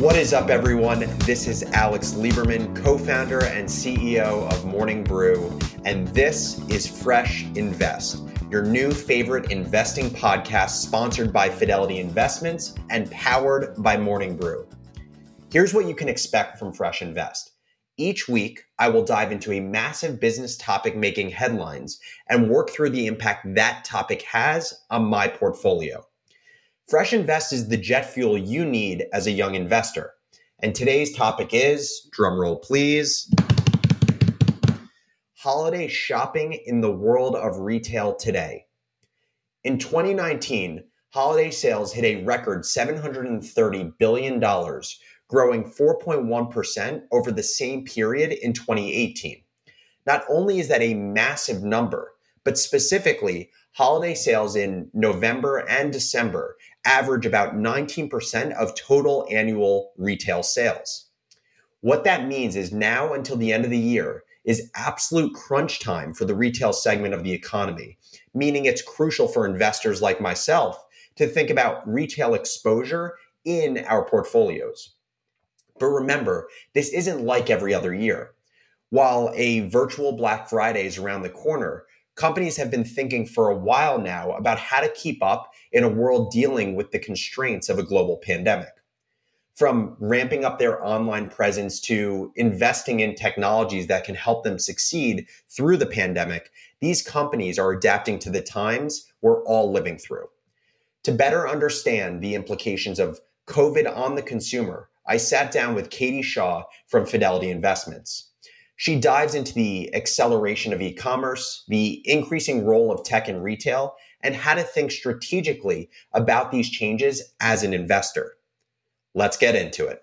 What is up, everyone? This is Alex Lieberman, co-founder and CEO of Morning Brew, and this is Fresh Invest, your new favorite investing podcast sponsored by Fidelity Investments and powered by Morning Brew. Here's what you can expect from Fresh Invest. Each week, I will dive into a massive business topic making headlines and work through the impact that topic has on my portfolio. Fresh Invest is the jet fuel you need as a young investor. And today's topic is, drumroll please, holiday shopping in the world of retail today. In 2019, holiday sales hit a record $730 billion, growing 4.1% over the same period in 2018. Not only is that a massive number, but specifically, holiday sales in November and December average about 19% of total annual retail sales. What that means is now until the end of the year is absolute crunch time for the retail segment of the economy, meaning it's crucial for investors like myself to think about retail exposure in our portfolios. But remember, this isn't like every other year. While a virtual Black Friday is around the corner, companies have been thinking for a while now about how to keep up in a world dealing with the constraints of a global pandemic. From ramping up their online presence to investing in technologies that can help them succeed through the pandemic, these companies are adapting to the times we're all living through. To better understand the implications of COVID on the consumer, I sat down with Katie Shaw from Fidelity Investments. She dives into the acceleration of e-commerce, the increasing role of tech in retail, and how to think strategically about these changes as an investor. Let's get into it.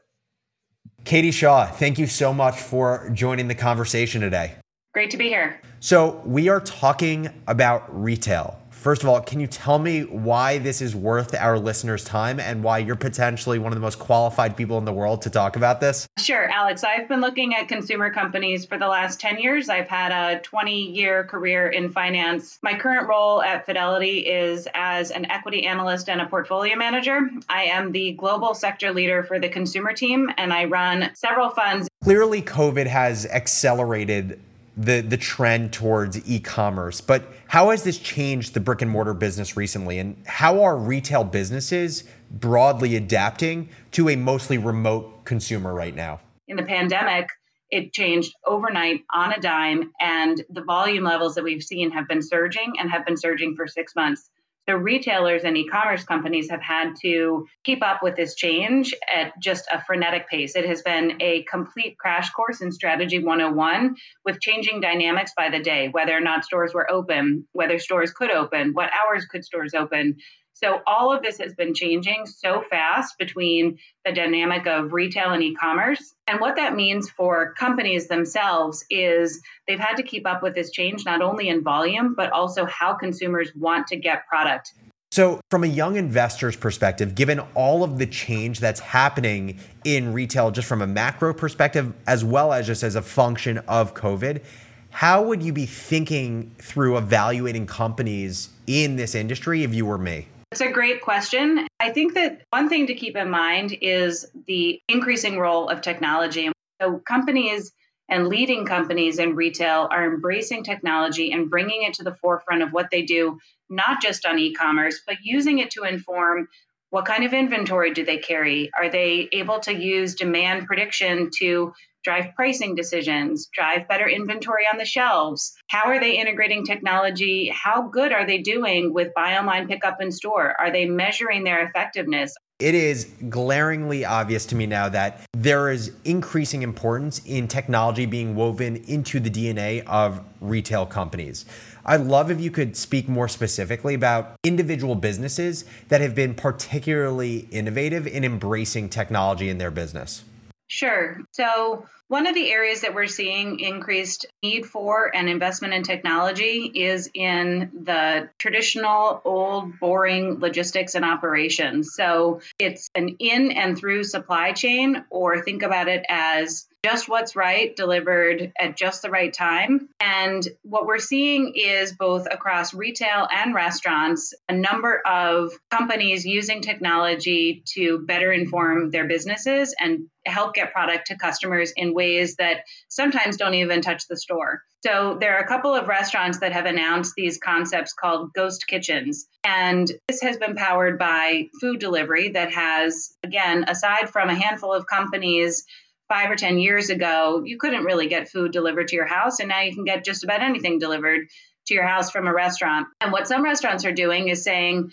Katie Shaw, thank you so much for joining the conversation today. Great to be here. So we are talking about retail. First of all, can you tell me why this is worth our listeners' time and why you're potentially one of the most qualified people in the world to talk about this? Sure, Alex. I've been looking at consumer companies for the last 10 years. I've had a 20-year career in finance. My current role at Fidelity is as an equity analyst and a portfolio manager. I am the global sector leader for the consumer team, and I run several funds. Clearly, COVID has accelerated the trend towards e-commerce. But how has this changed the brick and mortar business recently? And how are retail businesses broadly adapting to a mostly remote consumer right now? In the pandemic, it changed overnight on a dime. And the volume levels that we've seen have been surging and have been surging for 6 months. So retailers and e-commerce companies have had to keep up with this change at just a frenetic pace. It has been a complete crash course in strategy 101 with changing dynamics by the day, whether or not stores were open, whether stores could open, what hours could stores open. So all of this has been changing so fast between the dynamic of retail and e-commerce. And what that means for companies themselves is they've had to keep up with this change, not only in volume, but also how consumers want to get product. So from a young investor's perspective, given all of the change that's happening in retail, just from a macro perspective, as well as just as a function of COVID, how would you be thinking through evaluating companies in this industry if you were me? That's a great question. I think that one thing to keep in mind is the increasing role of technology. So companies and leading companies in retail are embracing technology and bringing it to the forefront of what they do, not just on e-commerce, but using it to inform what kind of inventory do they carry? Are they able to use demand prediction to drive pricing decisions, drive better inventory on the shelves? How are they integrating technology? How good are they doing with buy online, pick up in store? Are they measuring their effectiveness? It is glaringly obvious to me now that there is increasing importance in technology being woven into the DNA of retail companies. I'd love if you could speak more specifically about individual businesses that have been particularly innovative in embracing technology in their business. Sure. So One of the areas that we're seeing increased need for and investment in technology is in the traditional, old, boring logistics and operations. So it's an in and through supply chain, or think about it as just what's right delivered at just the right time. And what we're seeing is both across retail and restaurants, a number of companies using technology to better inform their businesses and help get product to customers in ways that sometimes don't even touch the store. So there are a couple of restaurants that have announced these concepts called ghost kitchens. And this has been powered by food delivery that has, again, aside from a handful of companies 5 or 10 years ago, you couldn't really get food delivered to your house. And now you can get just about anything delivered to your house from a restaurant. And what some restaurants are doing is saying,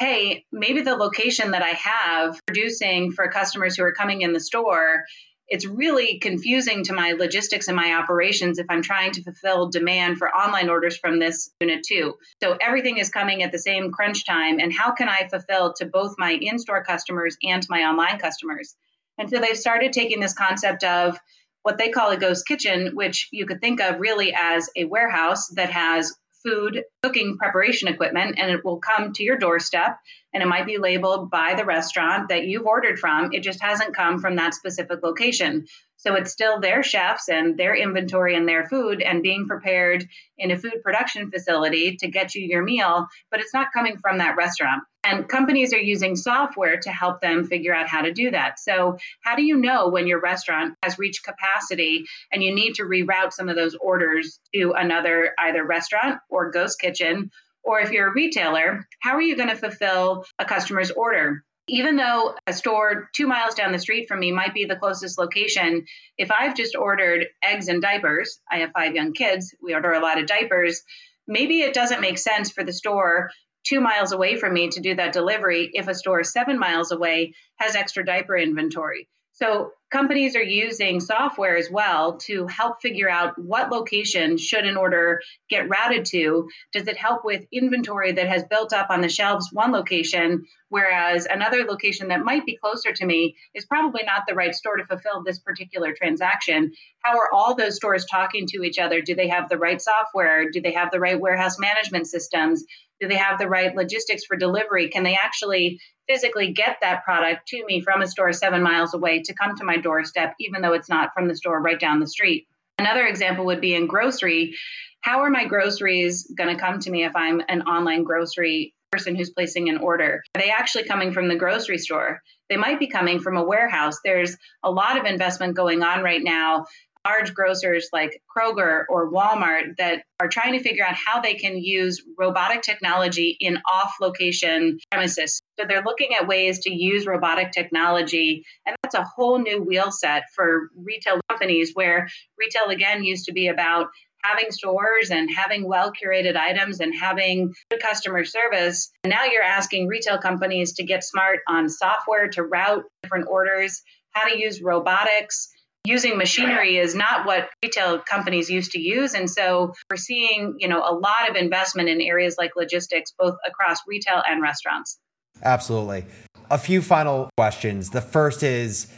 hey, maybe the location that I have producing for customers who are coming in the store, it's really confusing to my logistics and my operations if I'm trying to fulfill demand for online orders from this unit too. So everything is coming at the same crunch time. And how can I fulfill to both my in-store customers and my online customers? And so they've started taking this concept of what they call a ghost kitchen, which you could think of really as a warehouse that has food cooking preparation equipment, and it will come to your doorstep, and it might be labeled by the restaurant that you've ordered from. It just hasn't come from that specific location. So it's still their chefs and their inventory and their food and being prepared in a food production facility to get you your meal, but it's not coming from that restaurant. And companies are using software to help them figure out how to do that. So how do you know when your restaurant has reached capacity and you need to reroute some of those orders to another either restaurant or ghost kitchen? Or if you're a retailer, how are you going to fulfill a customer's order? Even though a store 2 miles down the street from me might be the closest location, if I've just ordered eggs and diapers, I have 5 young kids, we order a lot of diapers, maybe it doesn't make sense for the store 2 miles away from me to do that delivery if a store 7 miles away has extra diaper inventory. So companies are using software as well to help figure out what location should an order get routed to. Does it help with inventory that has built up on the shelves one location, whereas another location that might be closer to me is probably not the right store to fulfill this particular transaction? How are all those stores talking to each other? Do they have the right software? Do they have the right warehouse management systems? Do they have the right logistics for delivery? Can they actually physically get that product to me from a store 7 miles away to come to my doorstep, even though it's not from the store right down the street? Another example would be in grocery. How are my groceries going to come to me if I'm an online grocery person who's placing an order? Are they actually coming from the grocery store? They might be coming from a warehouse. There's a lot of investment going on right now. Large grocers like Kroger or Walmart that are trying to figure out how they can use robotic technology in off-location premises. So they're looking at ways to use robotic technology, and that's a whole new wheel set for retail companies where retail, again, used to be about having stores and having well-curated items and having good customer service. And now you're asking retail companies to get smart on software to route different orders, how to use robotics. Using machinery is not what retail companies used to use. And so we're seeing, a lot of investment in areas like logistics, both across retail and restaurants. Absolutely. A few final questions. The first is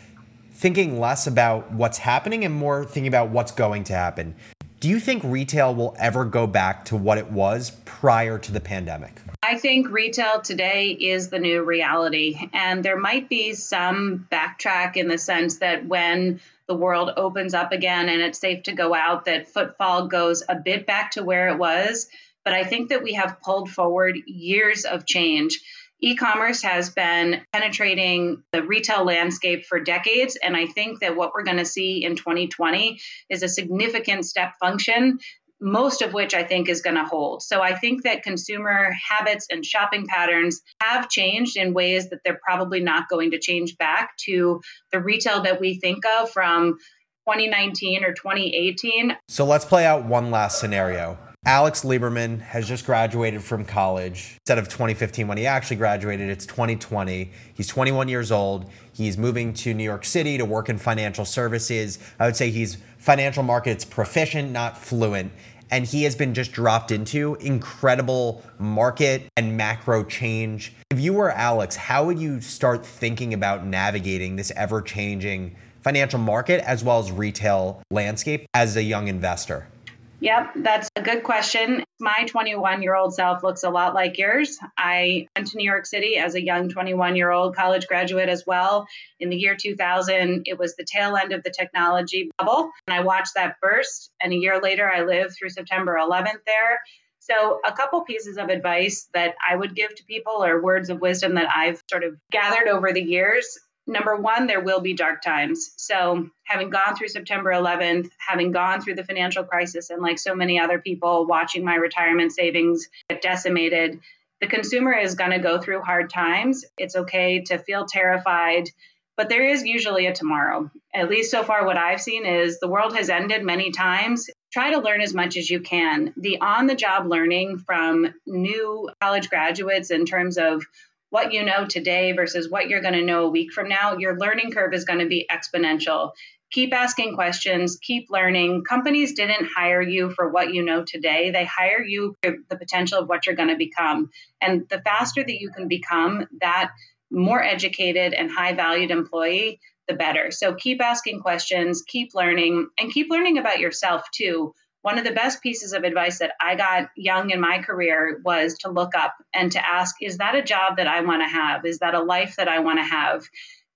thinking less about what's happening and more thinking about what's going to happen. Do you think retail will ever go back to what it was prior to the pandemic? I think retail today is the new reality. And there might be some backtrack in the sense that when the world opens up again and it's safe to go out, that footfall goes a bit back to where it was. But I think that we have pulled forward years of change. E-commerce has been penetrating the retail landscape for decades. And I think that what we're going to see in 2020 is a significant step function, most of which I think is going to hold. So I think that consumer habits and shopping patterns have changed in ways that they're probably not going to change back to the retail that we think of from 2019 or 2018. So let's play out one last scenario. Alex Lieberman has just graduated from college. Instead of 2015 when he actually graduated, it's 2020. He's 21 years old. He's moving to New York City to work in financial services. I would say he's financial markets proficient, not fluent. And he has been just dropped into incredible market and macro change. If you were Alex, how would you start thinking about navigating this ever-changing financial market as well as retail landscape as a young investor? Yep, that's a good question. My 21-year-old self looks a lot like yours. I went to New York City as a young 21-year-old college graduate as well. In the year 2000, it was the tail end of the technology bubble, and I watched that burst. And a year later, I lived through September 11th there. So a couple pieces of advice that I would give to people or words of wisdom that I've sort of gathered over the years. Number one, there will be dark times. So having gone through September 11th, having gone through the financial crisis, and like so many other people, watching my retirement savings get decimated, the consumer is going to go through hard times. It's okay to feel terrified, but there is usually a tomorrow. At least so far, what I've seen is the world has ended many times. Try to learn as much as you can. The on-the-job learning from new college graduates in terms of what you know today versus what you're going to know a week from now, your learning curve is going to be exponential. Keep asking questions, keep learning. Companies didn't hire you for what you know today. They hire you for the potential of what you're going to become. And the faster that you can become that more educated and high-valued employee, the better. So keep asking questions, keep learning, and keep learning about yourself too. One of the best pieces of advice that I got young in my career was to look up and to ask, is that a job that I want to have? Is that a life that I want to have?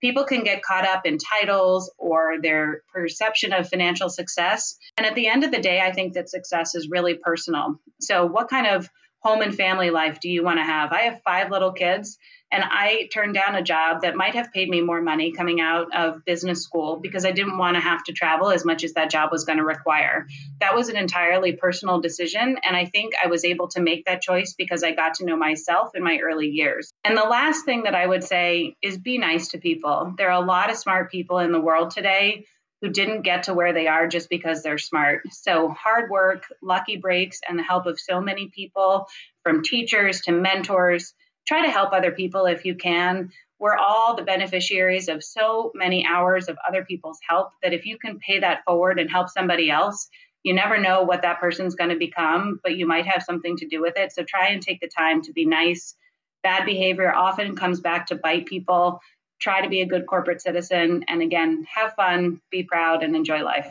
People can get caught up in titles or their perception of financial success. And at the end of the day, I think that success is really personal. So what kind of home and family life do you want to have? I have 5 little kids, and I turned down a job that might have paid me more money coming out of business school because I didn't want to have to travel as much as that job was going to require. That was an entirely personal decision, and I think I was able to make that choice because I got to know myself in my early years. And the last thing that I would say is be nice to people. There are a lot of smart people in the world today who didn't get to where they are just because they're smart. So hard work, lucky breaks, and the help of so many people, from teachers to mentors. Try to help other people if you can. We're all the beneficiaries of so many hours of other people's help that if you can pay that forward and help somebody else, you never know what that person's going to become, but you might have something to do with it. So try and take the time to be nice. Bad behavior often comes back to bite people. Try to be a good corporate citizen. And again, have fun, be proud, and enjoy life.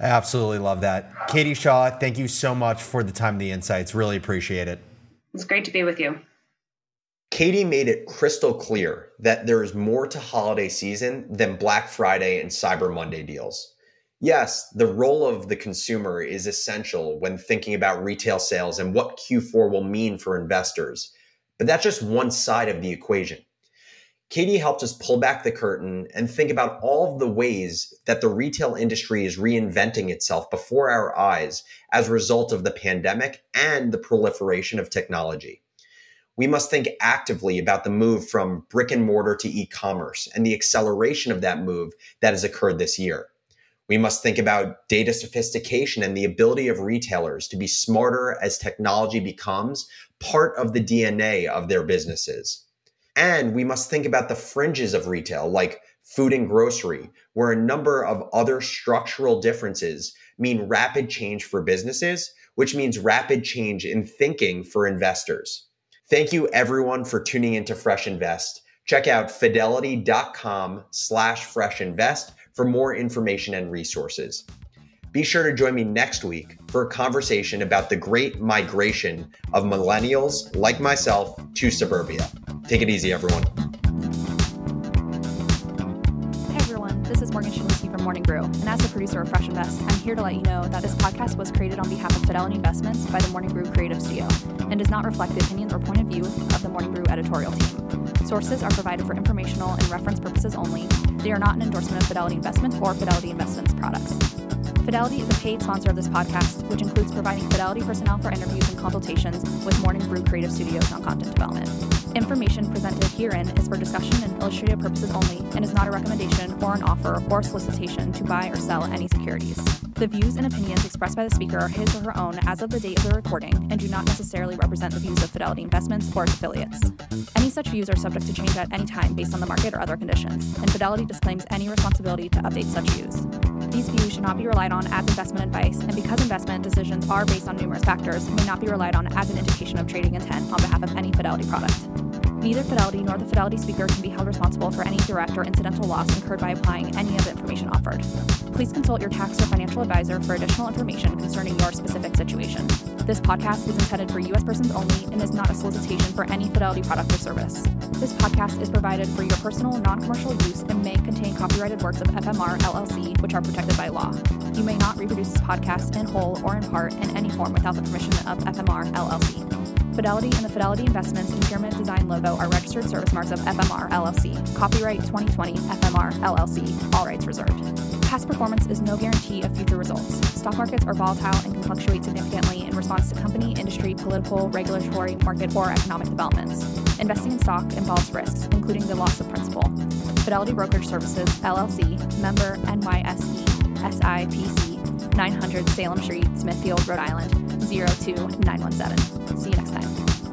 I absolutely love that. Katie Shaw, thank you so much for the time and the insights. Really appreciate it. It's great to be with you. Katie made it crystal clear that there is more to holiday season than Black Friday and Cyber Monday deals. Yes, the role of the consumer is essential when thinking about retail sales and what Q4 will mean for investors, but that's just one side of the equation. Katie helped us pull back the curtain and think about all of the ways that the retail industry is reinventing itself before our eyes as a result of the pandemic and the proliferation of technology. We must think actively about the move from brick and mortar to e-commerce and the acceleration of that move that has occurred this year. We must think about data sophistication and the ability of retailers to be smarter as technology becomes part of the DNA of their businesses. And we must think about the fringes of retail, like food and grocery, where a number of other structural differences mean rapid change for businesses, which means rapid change in thinking for investors. Thank you, everyone, for tuning into Fresh Invest. Check out fidelity.com/freshinvest for more information and resources. Be sure to join me next week for a conversation about the great migration of millennials like myself to suburbia. Take it easy, everyone. Hey, everyone. This is Morgan Shulinsky from Morning Brew. And as the producer of Fresh Invest, I'm here to let you know that this podcast was created on behalf of Fidelity Investments by the Morning Brew Creative Studio and does not reflect the opinions or point of view of the Morning Brew editorial team. Sources are provided for informational and reference purposes only. They are not an endorsement of Fidelity Investments or Fidelity Investments products. Fidelity is a paid sponsor of this podcast, which includes providing Fidelity personnel for interviews and consultations with Morning Brew Creative Studios on content development. Information presented herein is for discussion and illustrative purposes only and is not a recommendation or an offer or solicitation to buy or sell any securities. The views and opinions expressed by the speaker are his or her own as of the date of the recording and do not necessarily represent the views of Fidelity Investments or its affiliates. Any such views are subject to change at any time based on the market or other conditions, and Fidelity disclaims any responsibility to update such views. These views should not be relied on as investment advice, and because investment decisions are based on numerous factors, may not be relied on as an indication of trading intent on behalf of any Fidelity product. Neither Fidelity nor the Fidelity speaker can be held responsible for any direct or incidental loss incurred by applying any of the information offered. Please consult your tax or financial advisor for additional information concerning your specific situation. This podcast is intended for U.S. persons only and is not a solicitation for any Fidelity product or service. This podcast is provided for your personal, non-commercial use and may contain copyrighted works of FMR, LLC, which are protected by law. You may not reproduce this podcast in whole or in part in any form without the permission of FMR, LLC. Fidelity and the Fidelity Investments and Pyramid Design logo are registered service marks of FMR, LLC. Copyright 2020, FMR, LLC. All rights reserved. Past performance is no guarantee of future results. Stock markets are volatile and can fluctuate significantly in response to company, industry, political, regulatory, market, or economic developments. Investing in stock involves risks, including the loss of principal. Fidelity Brokerage Services, LLC, member NYSE, SIPC, 900 Salem Street, Smithfield, Rhode Island, 02917. See you next time.